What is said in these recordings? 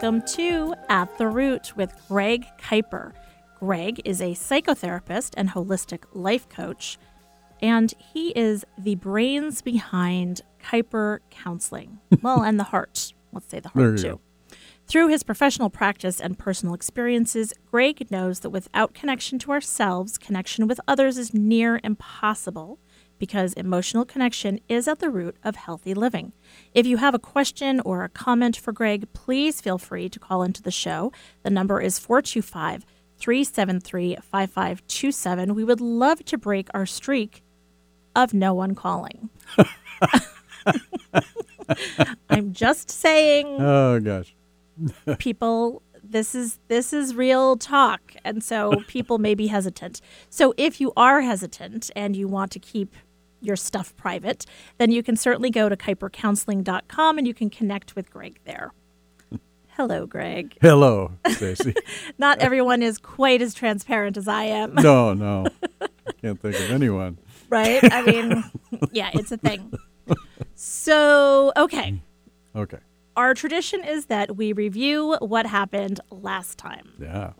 Welcome to At the Root with Greg Kuiper. Greg is a psychotherapist and holistic life coach, and he is the brains behind Kuiper Counseling. Well, and the heart. Let's say the heart, too. Through his professional practice and personal experiences, Greg knows that without connection to ourselves, connection with others is near impossible because emotional connection is at the root of healthy living. If you have a question or a comment for Greg, please feel free to call into the show. The number is 425-373-5527. We would love to break our streak of no one calling. I'm just saying. Oh, gosh. People, this is real talk, and so people may be hesitant. So if you are hesitant and you want to keep your stuff private, then you can certainly go to KuiperCounseling.com and you can connect with Greg there. Hello, Greg. Hello, Stacy. Not everyone is quite as transparent as I am. No. I can't think of anyone. Right? I mean, yeah, it's a thing. So, okay. Okay. Our tradition is that we review what happened last time. Yeah.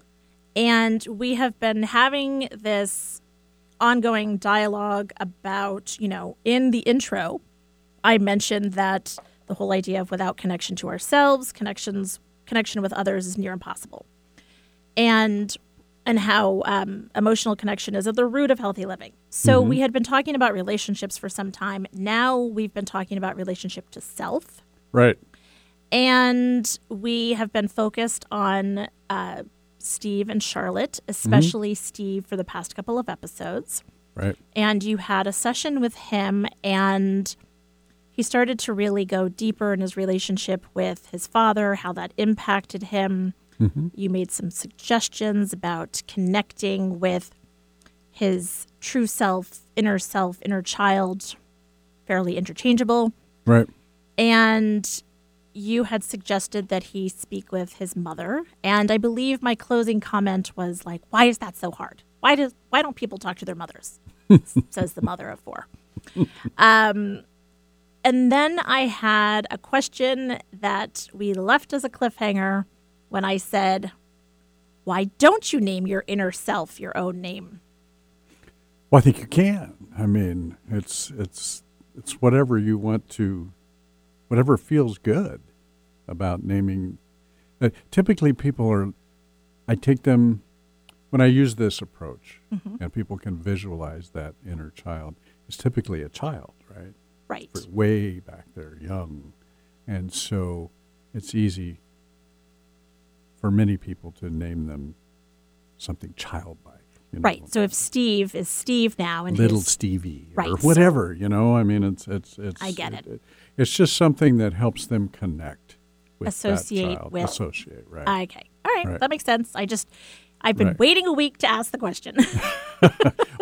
And we have been having this ongoing dialogue about, in the intro, I mentioned that the whole idea of without connection to ourselves, connection with others is near impossible. And how emotional connection is at the root of healthy living. So we had been talking about relationships for some time. Now we've been talking about relationship to self. Right. And we have been focused on Steve and Charlotte, especially Steve, for the past couple of episodes. Right. And you had a session with him, and he started to really go deeper in his relationship with his father, how that impacted him. Mm-hmm. You made some suggestions about connecting with his true self, inner child, fairly interchangeable. Right. And you had suggested that he speak with his mother, and I believe my closing comment was like, why is that so hard? Why don't people talk to their mothers? Says the mother of four. And then I had a question that we left as a cliffhanger when I said, why don't you name your inner self your own name? Well, I think you can. I mean, it's whatever you want to, whatever feels good about naming. Typically people are, I take them, when I use this approach, and people can visualize that inner child, it's typically a child, right? Right. We're way back there, young. And so it's easy for many people to name them something childlike. Right. So if Steve is Steve now, and little Stevie, right, or whatever, I mean, it's I get it. It's just something that helps them connect with associate, right? Okay, all right, right. That makes sense. I've been waiting a week to ask the question.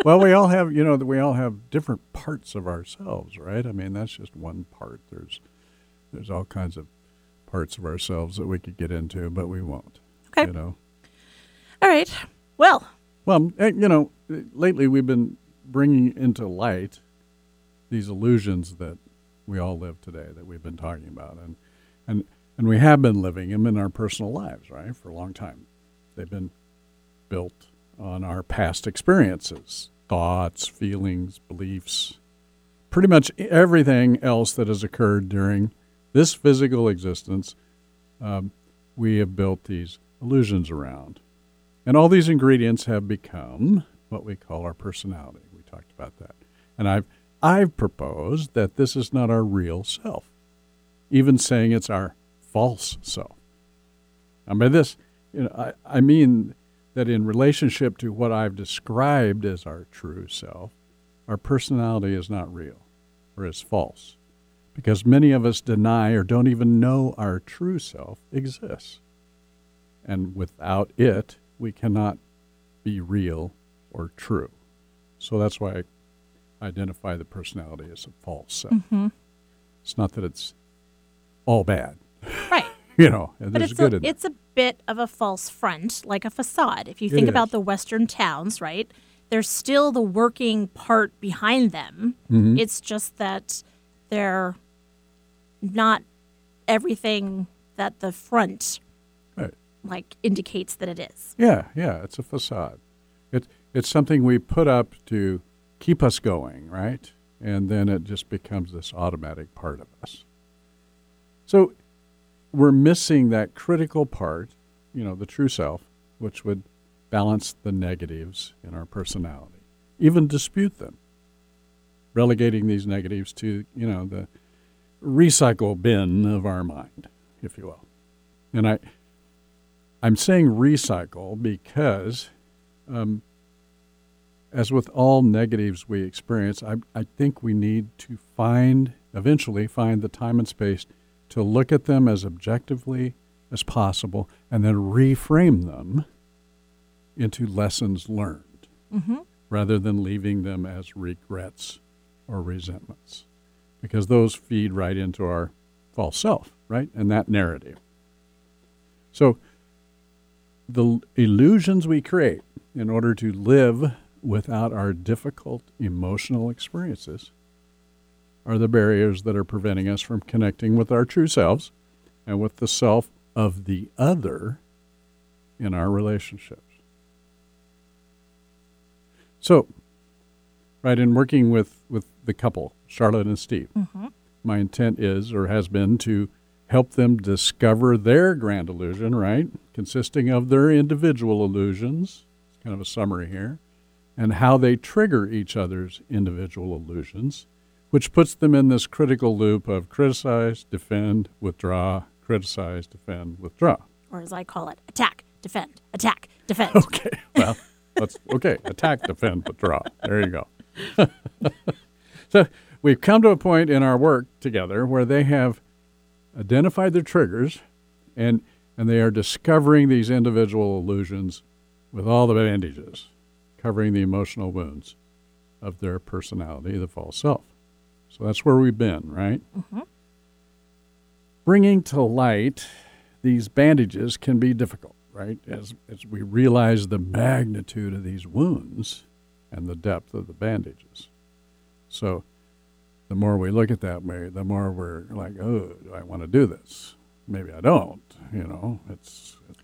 Well, we all have, we all have different parts of ourselves, right? I mean, that's just one part. There's all kinds of parts of ourselves that we could get into, but we won't. Okay. All right. Well, lately we've been bringing into light these illusions that we all live today that we've been talking about. And we have been living them in our personal lives, right, for a long time. They've been built on our past experiences, thoughts, feelings, beliefs, pretty much everything else that has occurred during this physical existence. We have built these illusions around. And all these ingredients have become what we call our personality. We talked about that. And I've proposed that this is not our real self, even saying it's our false self. And by this, I mean that in relationship to what I've described as our true self, our personality is not real or is false, because many of us deny or don't even know our true self exists. And without it, we cannot be real or true. So that's why I identify the personality as a false self. Mm-hmm. It's not that it's all bad. Right. And but there's good in it. It's a bit of a false front, like a facade. If you think about the Western towns, right, there's still the working part behind them. Mm-hmm. It's just that they're not everything that the front like indicates that it is. Yeah, it's a facade. It's something we put up to keep us going, right? And then it just becomes this automatic part of us. So we're missing that critical part, the true self, which would balance the negatives in our personality, even dispute them, relegating these negatives to, the recycle bin of our mind, if you will. And I'm saying recycle because, as with all negatives we experience, I think we need to eventually find the time and space to look at them as objectively as possible and then reframe them into lessons learned, mm-hmm. rather than leaving them as regrets or resentments, because those feed right into our false self, right? And that narrative. So the illusions we create in order to live without our difficult emotional experiences are the barriers that are preventing us from connecting with our true selves and with the self of the other in our relationships. So, right, in working with the couple, Charlotte and Steve, mm-hmm. my intent is, or has been, to help them discover their grand illusion, right, consisting of their individual illusions, it's kind of a summary here, and how they trigger each other's individual illusions, which puts them in this critical loop of criticize, defend, withdraw, criticize, defend, withdraw. Or as I call it, attack, defend, attack, defend. Okay, well, attack, defend, withdraw. There you go. So we've come to a point in our work together where they have identified their triggers and they are discovering these individual illusions with all the bandages, covering the emotional wounds of their personality, the false self. So that's where we've been, right? Mm-hmm. Bringing to light these bandages can be difficult, right? As we realize the magnitude of these wounds and the depth of the bandages. So the more we look at that way, the more we're like, oh, do I want to do this? Maybe I don't,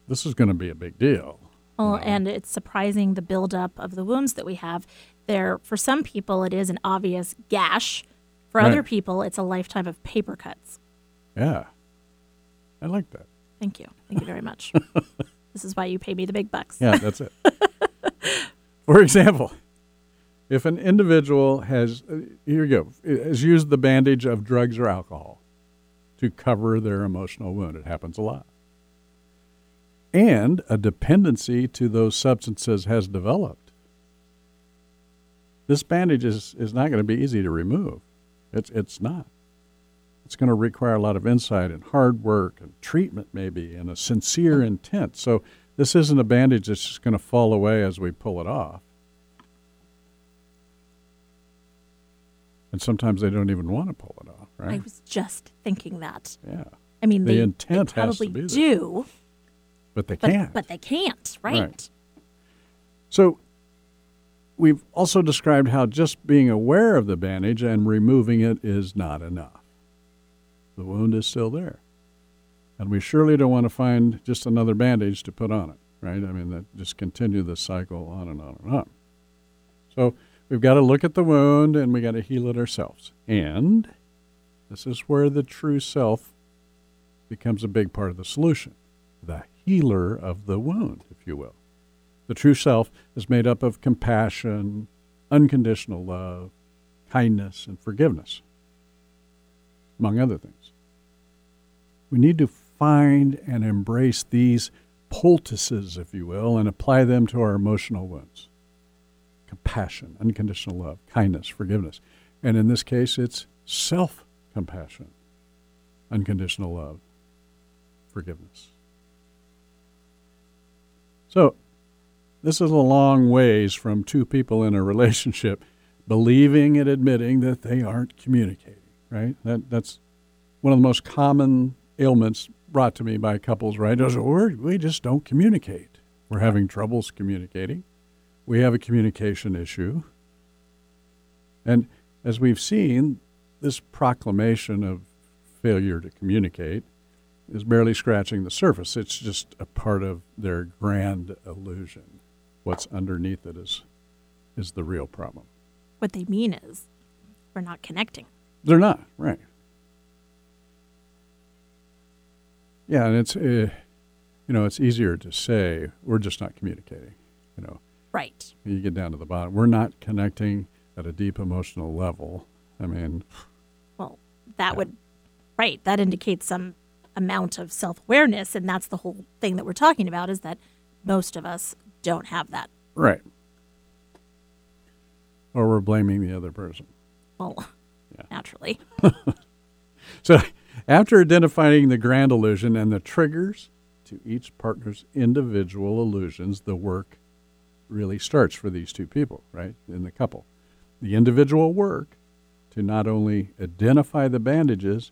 this is going to be a big deal. Well, and it's surprising the buildup of the wounds that we have. For some people, it is an obvious gash. For right. other people, it's a lifetime of paper cuts. Yeah. I like that. Thank you. Thank you very much. This is why you pay me the big bucks. Yeah, that's it. For example, if an individual has used the bandage of drugs or alcohol to cover their emotional wound, it happens a lot. And a dependency to those substances has developed, this bandage is not going to be easy to remove. It's not. It's going to require a lot of insight and hard work and treatment maybe and a sincere intent. So this isn't a bandage that's just going to fall away as we pull it off. And sometimes they don't even want to pull it off, right? I was just thinking that. Yeah. I mean, the intent they probably has to be there. Do. But they can't, right? So we've also described how just being aware of the bandage and removing it is not enough. The wound is still there. And we surely don't want to find just another bandage to put on it, right? I mean, that just continue the cycle on and on and on. So we've got to look at the wound and we got to heal it ourselves. And this is where the true self becomes a big part of the solution. The healer of the wound, if you will. The true self is made up of compassion, unconditional love, kindness, and forgiveness, among other things. We need to find and embrace these poultices, if you will, and apply them to our emotional wounds. Compassion, unconditional love, kindness, forgiveness. And in this case, it's self-compassion, unconditional love, forgiveness. So this is a long ways from two people in a relationship believing and admitting that they aren't communicating, right? That's one of the most common ailments brought to me by couples, right? We just don't communicate. We're having troubles communicating. We have a communication issue. And as we've seen, this proclamation of failure to communicate is barely scratching the surface. It's just a part of their grand illusion. What's underneath it is the real problem. What they mean is we're not connecting. They're not, right. Yeah, and it's, it's easier to say we're just not communicating, Right. You get down to the bottom. We're not connecting at a deep emotional level. I mean. Well, that would, right, that indicates some amount of self-awareness, and that's the whole thing that we're talking about, is that most of us don't have that. Right. Or we're blaming the other person. Well, yeah. Naturally. So after identifying the grand illusion and the triggers to each partner's individual illusions, the work really starts for these two people, right, in the couple. The individual work to not only identify the bandages,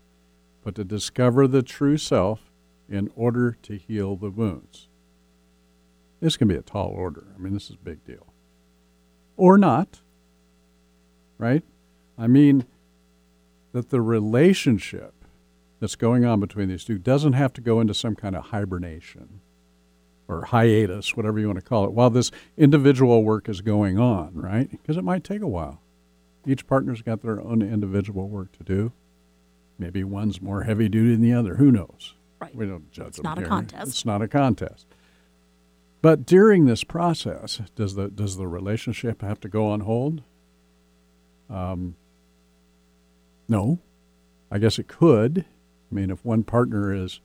but to discover the true self in order to heal the wounds. This can be a tall order. I mean, this is a big deal. Or not, right? I mean, that the relationship that's going on between these two doesn't have to go into some kind of hibernation or hiatus, whatever you want to call it, while this individual work is going on, right? Because it might take a while. Each partner's got their own individual work to do. Maybe one's more heavy-duty than the other. Who knows? Right. We don't judge them here. It's not a contest. It's not a contest. But during this process, does the relationship have to go on hold? No. I guess it could. I mean, if one partner is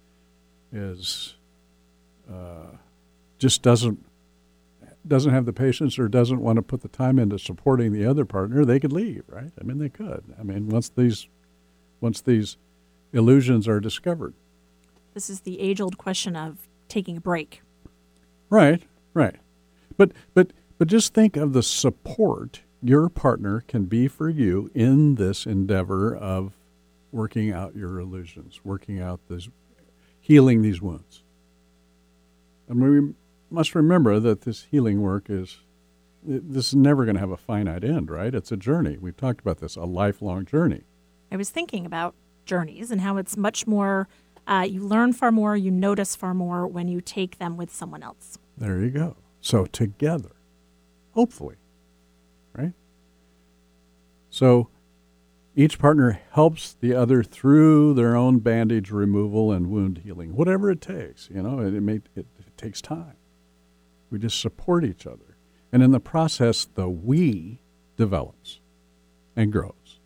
just doesn't have the patience or doesn't want to put the time into supporting the other partner, they could leave, right? I mean, they could. I mean, once these illusions are discovered. This is the age-old question of taking a break. Right. But just think of the support your partner can be for you in this endeavor of working out your illusions, healing these wounds. And we must remember that this healing work is never going to have a finite end, right? It's a journey. We've talked about this, a lifelong journey. I was thinking about journeys and how it's much more, you learn far more, you notice far more when you take them with someone else. There you go. So together, hopefully, right? So each partner helps the other through their own bandage removal and wound healing, whatever it takes, it takes time. We just support each other. And in the process, the we develops and grows.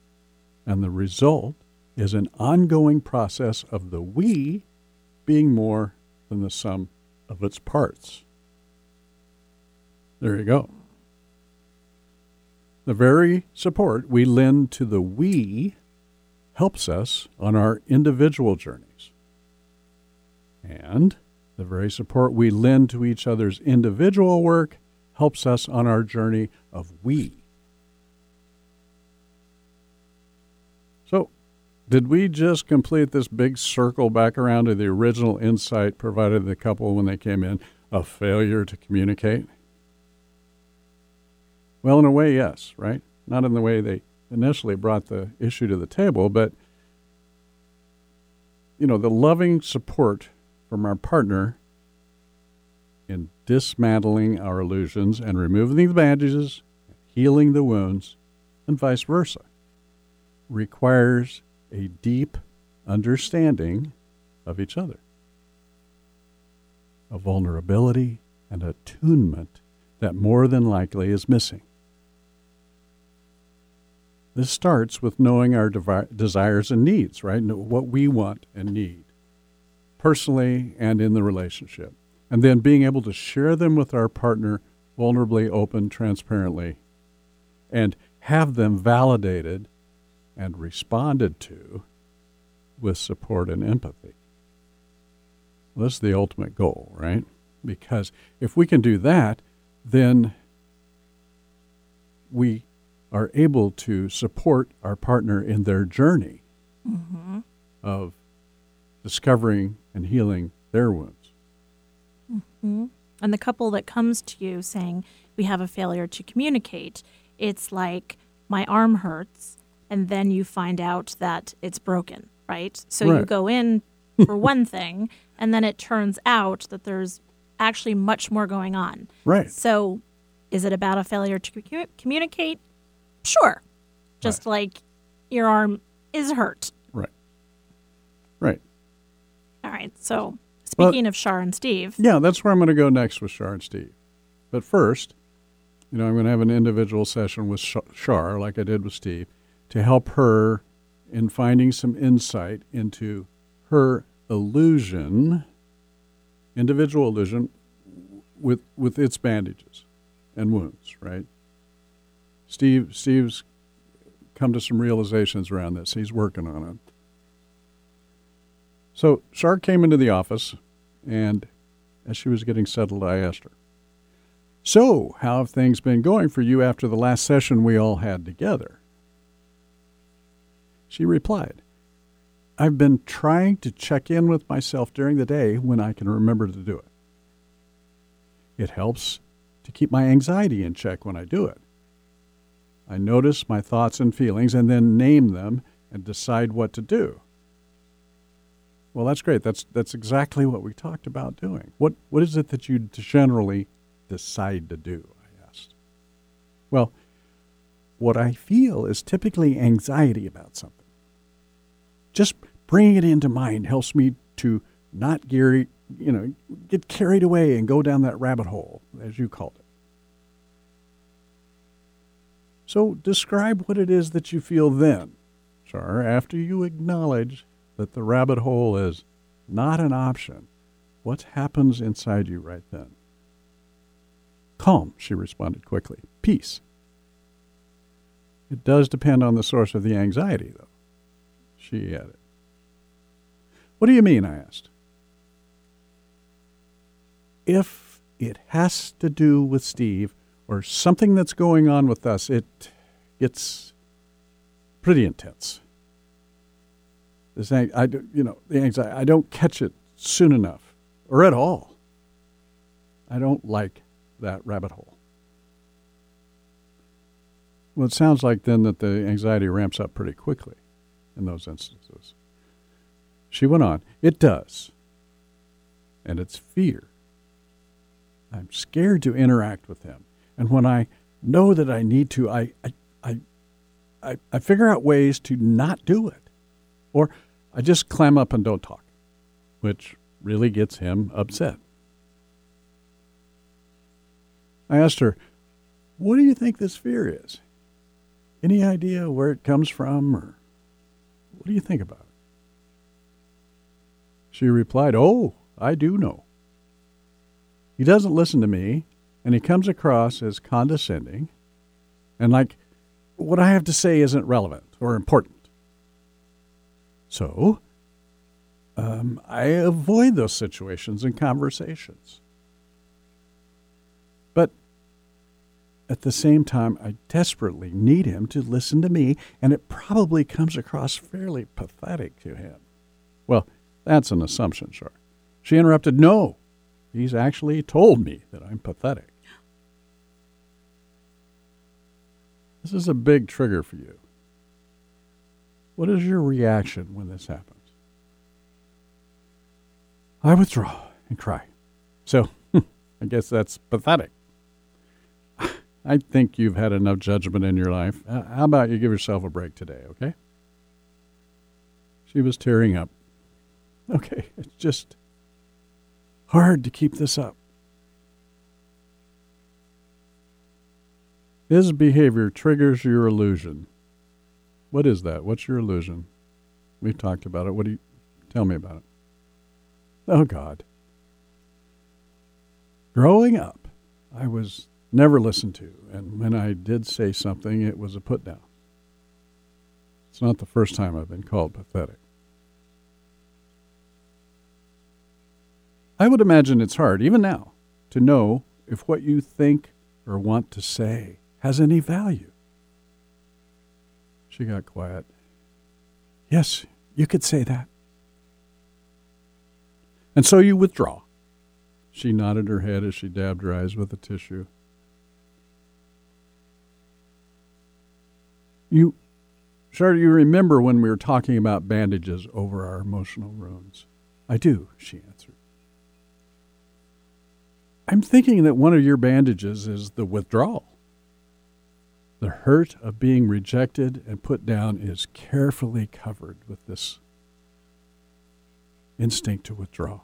And the result is an ongoing process of the we being more than the sum of its parts. There you go. The very support we lend to the we helps us on our individual journeys. And the very support we lend to each other's individual work helps us on our journey of we. So, did we just complete this big circle back around to the original insight provided the couple when they came in, a failure to communicate? Well, in a way, yes, right? Not in the way they initially brought the issue to the table, but, the loving support from our partner in dismantling our illusions and removing the bandages, healing the wounds, and vice versa, requires a deep understanding of each other, a vulnerability and attunement that more than likely is missing. This starts with knowing our desires and needs, right? What we want and need, personally and in the relationship, and then being able to share them with our partner vulnerably, open, transparently, and have them validated and responded to with support and empathy. Well, that's the ultimate goal, right? Because if we can do that, then we are able to support our partner in their journey of discovering and healing their wounds. Mm-hmm. And the couple that comes to you saying, we have a failure to communicate, it's like, my arm hurts, and then you find out that it's broken, right? So you go in for one thing, and then it turns out that there's actually much more going on. Right. So is it about a failure to communicate? Sure. Just like your arm is hurt. Right. Right. All right. So speaking of Char and Steve. Yeah, that's where I'm going to go next with Char and Steve. But first, you know, I'm going to have an individual session with Char, like I did with Steve, to help her in finding some insight into her illusion, individual illusion, with its bandages and wounds, right? Steve's come to some realizations around this. He's working on it. So Char came into the office, and as she was getting settled, I asked her, "So, how have things been going for you after the last session we all had together?" She replied, "I've been trying to check in with myself during the day when I can remember to do it. It helps to keep my anxiety in check when I do it. I notice my thoughts and feelings and then name them and decide what to do." Well, that's great. That's exactly what we talked about doing. What is it that you generally decide to do? I asked. "Well, what I feel is typically anxiety about something. Just bringing it into mind helps me to not get carried away and go down that rabbit hole," as you called it. "So describe what it is that you feel then, Char, after you acknowledge that the rabbit hole is not an option. What happens inside you right then?" "Calm," she responded quickly. "Peace." "It does depend on the source of the anxiety, though," she added. "What do you mean?" I asked. "If it has to do with Steve or something that's going on with us, it gets pretty intense. The anxiety, I don't catch it soon enough or at all. I don't like that rabbit hole." Well, it sounds like then that the anxiety ramps up pretty quickly in those instances. She went on, "It does. And it's fear. I'm scared to interact with him. And when I know that I need to, I figure out ways to not do it. Or I just clam up and don't talk, which really gets him upset." I asked her, "What do you think this fear is? Any idea where it comes from, or what do you think about it?" She replied, "Oh, I do know. He doesn't listen to me, and he comes across as condescending, and like what I have to say isn't relevant or important. So, I avoid those situations and conversations. But at the same time, I desperately need him to listen to me, and it probably comes across fairly pathetic to him." Well, that's an assumption, Char. She interrupted, "No, he's actually told me that I'm pathetic." This is a big trigger for you. What is your reaction when this happens? "I withdraw and cry. So, I guess that's pathetic." I think you've had enough judgment in your life. How about you give yourself a break today, okay? She was tearing up. "Okay, it's just hard to keep this up." His behavior triggers your illusion. What is that? What's your illusion? We've talked about it. What do you tell me about it? Oh, God. "Growing up, I was never listened to, and when I did say something, it was a put-down. It's not the first time I've been called pathetic." I would imagine it's hard, even now, to know if what you think or want to say has any value. She got quiet. "Yes, you could say that." "And so you withdraw." She nodded her head as she dabbed her eyes with a tissue. Char, you remember when we were talking about bandages over our emotional wounds. "I do," she answered. "I'm thinking that one of your bandages is the withdrawal. The hurt of being rejected and put down is carefully covered with this instinct to withdraw."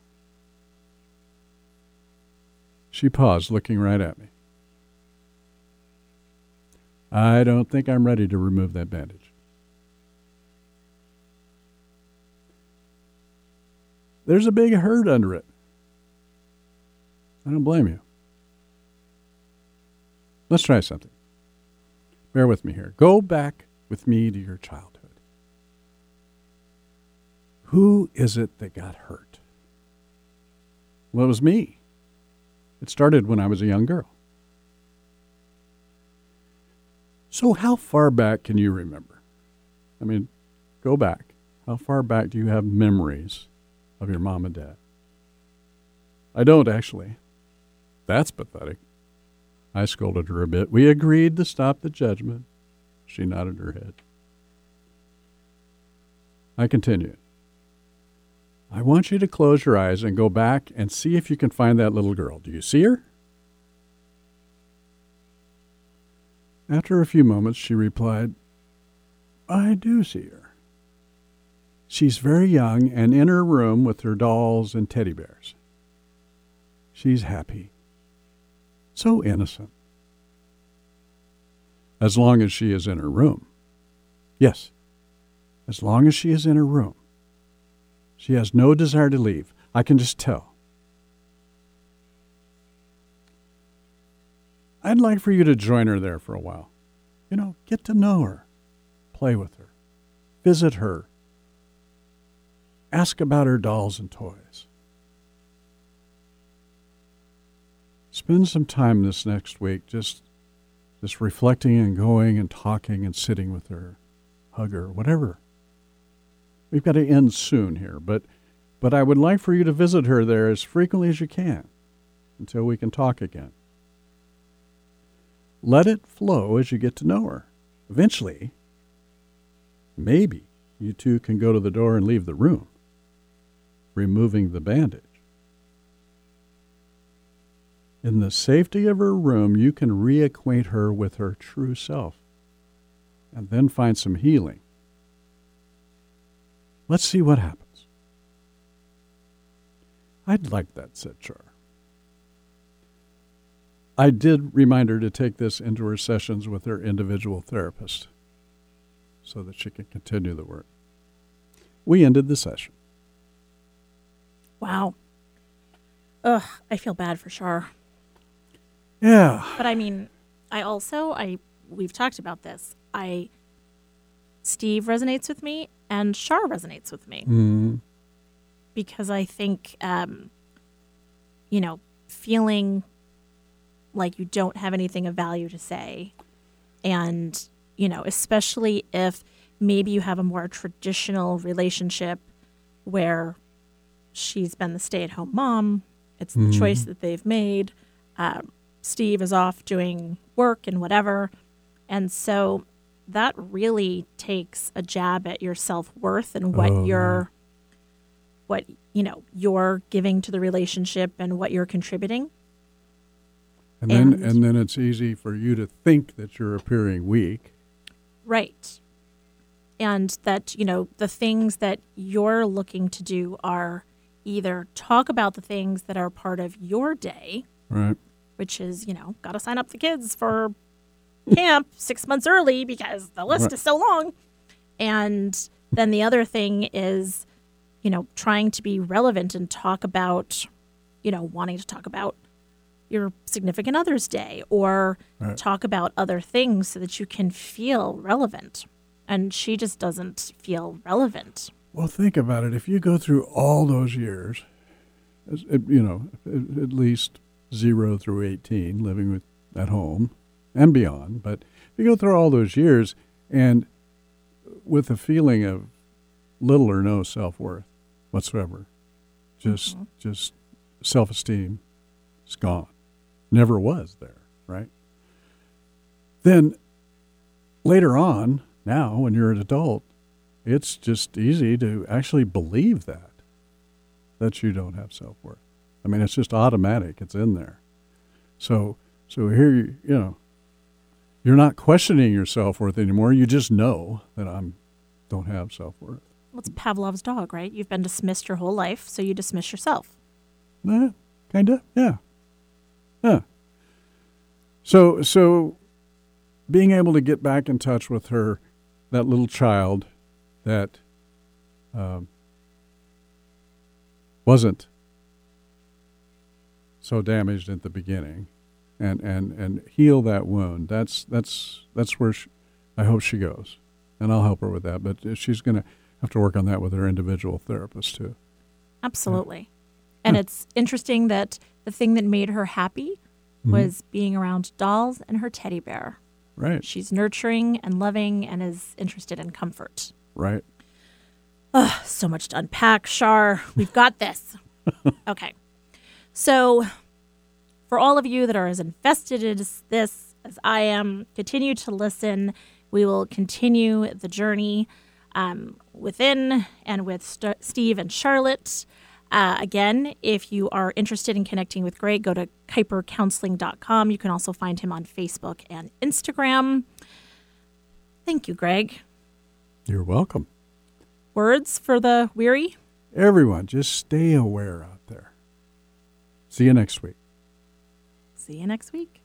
She paused, looking right at me. "I don't think I'm ready to remove that bandage." There's a big hurt under it. I don't blame you. Let's try something. Bear with me here. Go back with me to your childhood. Who is it that got hurt? Well, it was me. It started when I was a young girl. So how far back can you remember? I mean, go back. How far back do you have memories of your mom and dad? I don't, actually. That's pathetic. I scolded her a bit. We agreed to stop the judgment. She nodded her head. I continued. "I want you to close your eyes and go back and see if you can find that little girl. Do you see her?" After a few moments, she replied, "I do see her. She's very young and in her room with her dolls and teddy bears. She's happy. So innocent." "As long as she is in her room." "Yes, as long as she is in her room. She has no desire to leave. I can just tell." "I'd like for you to join her there for a while. You know, get to know her. Play with her. Visit her. Ask about her dolls and toys. Spend some time this next week just reflecting and going and talking and sitting with her. Hug her, whatever. We've got to end soon here, but I would like for you to visit her there as frequently as you can until we can talk again. Let it flow as you get to know her. Eventually, maybe you two can go to the door and leave the room, removing the bandage. In the safety of her room, you can reacquaint her with her true self and then find some healing. Let's see what happens." "I'd like that," said Char. I did remind her to take this into her sessions with her individual therapist so that she can continue the work. We ended the session. Wow. Ugh, I feel bad for Char. Yeah. But I mean, we've talked about this. Steve resonates with me, and Char resonates with me. Mm. Because I think, feeling like you don't have anything of value to say, and, especially if maybe you have a more traditional relationship where she's been the stay-at-home mom, it's the choice that they've made, Steve is off doing work and whatever, and so that really takes a jab at your self-worth and what you're giving to the relationship and what you're contributing. And then it's easy for you to think that you're appearing weak. Right. And that, the things that you're looking to do are either talk about the things that are part of your day. Right. Which is, got to sign up the kids for camp 6 months early because the list is so long. And then the other thing is, trying to be relevant and talk about, wanting to talk about your significant other's day or talk about other things so that you can feel relevant. And she just doesn't feel relevant. Well, think about it. If you go through all those years, at least 0 through 18, living at home, and beyond, but if you go through all those years and with a feeling of little or no self-worth whatsoever, just self-esteem is gone, never was there, right? Then later on, now when you're an adult, it's just easy to actually believe that that you don't have self-worth. I mean, it's just automatic. It's in there. So here, you know, you're not questioning your self-worth anymore. You just know that I don't have self-worth. Well, it's Pavlov's dog, right? You've been dismissed your whole life, so you dismiss yourself. Kind of, yeah. So being able to get back in touch with her, that little child that wasn't so damaged at the beginning, and heal that wound. That's where I hope she goes, and I'll help her with that. But she's going to have to work on that with her individual therapist too. Absolutely. And it's interesting that the thing that made her happy was being around dolls and her teddy bear. Right. She's nurturing and loving and is interested in comfort. Right. Ugh, so much to unpack, Char. We've got this. Okay. So for all of you that are as invested in this as I am, continue to listen. We will continue the journey within and with Steve and Charlotte. Again, if you are interested in connecting with Greg, go to KuiperCounseling.com. You can also find him on Facebook and Instagram. Thank you, Greg. You're welcome. Words for the weary? Everyone, just stay aware out there. See you next week.